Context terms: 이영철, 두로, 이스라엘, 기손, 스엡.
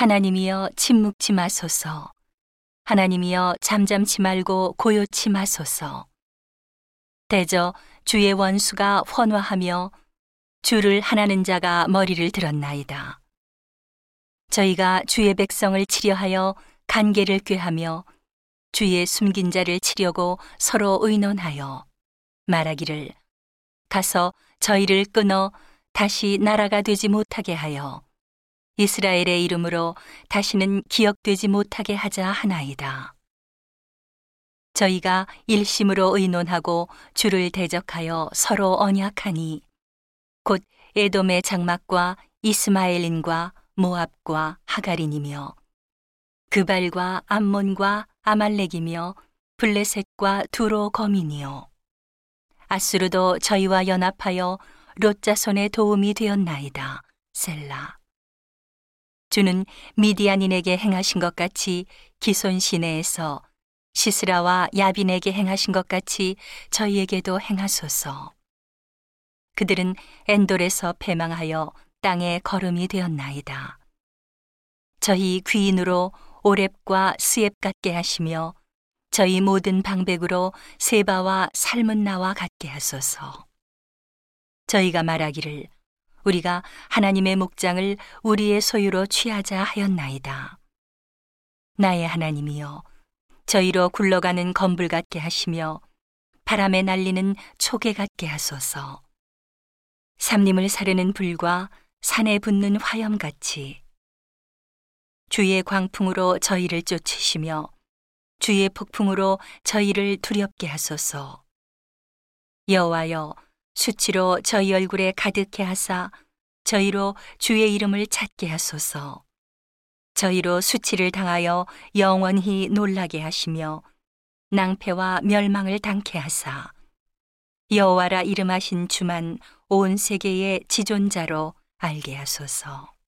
하나님이여 침묵치 마소서. 하나님이여 잠잠치 말고 고요치 마소서. 대저 주의 원수가 헌화하며 주를 하나는 자가 머리를 들었나이다. 저희가 주의 백성을 치려하여 간계를 꾀하며 주의 숨긴 자를 치려고 서로 의논하여 말하기를 가서 저희를 끊어 다시 나라가 되지 못하게 하여 이스라엘의 이름으로 다시는 기억되지 못하게 하자 하나이다. 저희가 일심으로 의논하고 주를 대적하여 서로 언약하니 곧 에돔의 장막과 이스마엘인과 모압과 하갈인이며 그발과 암몬과 아말렉이며 블레셋과 두로 거민이요 아수르도 저희와 연합하여 롯 자손의 도움이 되었나이다. 셀라. 주는 미디안인에게 행하신 것 같이 기손 시내에서 시스라와 야빈에게 행하신 것 같이 저희에게도 행하소서. 그들은 엔돌에서 패망하여 땅의 거름이 되었나이다. 저희 귀인으로 오렙과 스엡 같게 하시며 저희 모든 방백으로 세바와 삶은 나와 같게 하소서. 저희가 말하기를 우리가 하나님의 목장을 우리의 소유로 취하자 하였나이다. 나의 하나님이여 저희로 굴러가는 건불 같게 하시며 바람에 날리는 초개 같게 하소서. 삼림을 사르는 불과 산에 붙는 화염같이 주의 광풍으로 저희를 쫓으시며 주의 폭풍으로 저희를 두렵게 하소서. 여호와여 수치로 저희 얼굴에 가득해 하사 저희로 주의 이름을 찾게 하소서. 저희로 수치를 당하여 영원히 놀라게 하시며 낭패와 멸망을 당케 하사 여호와라 이름하신 주만 온 세계의 지존자로 알게 하소서.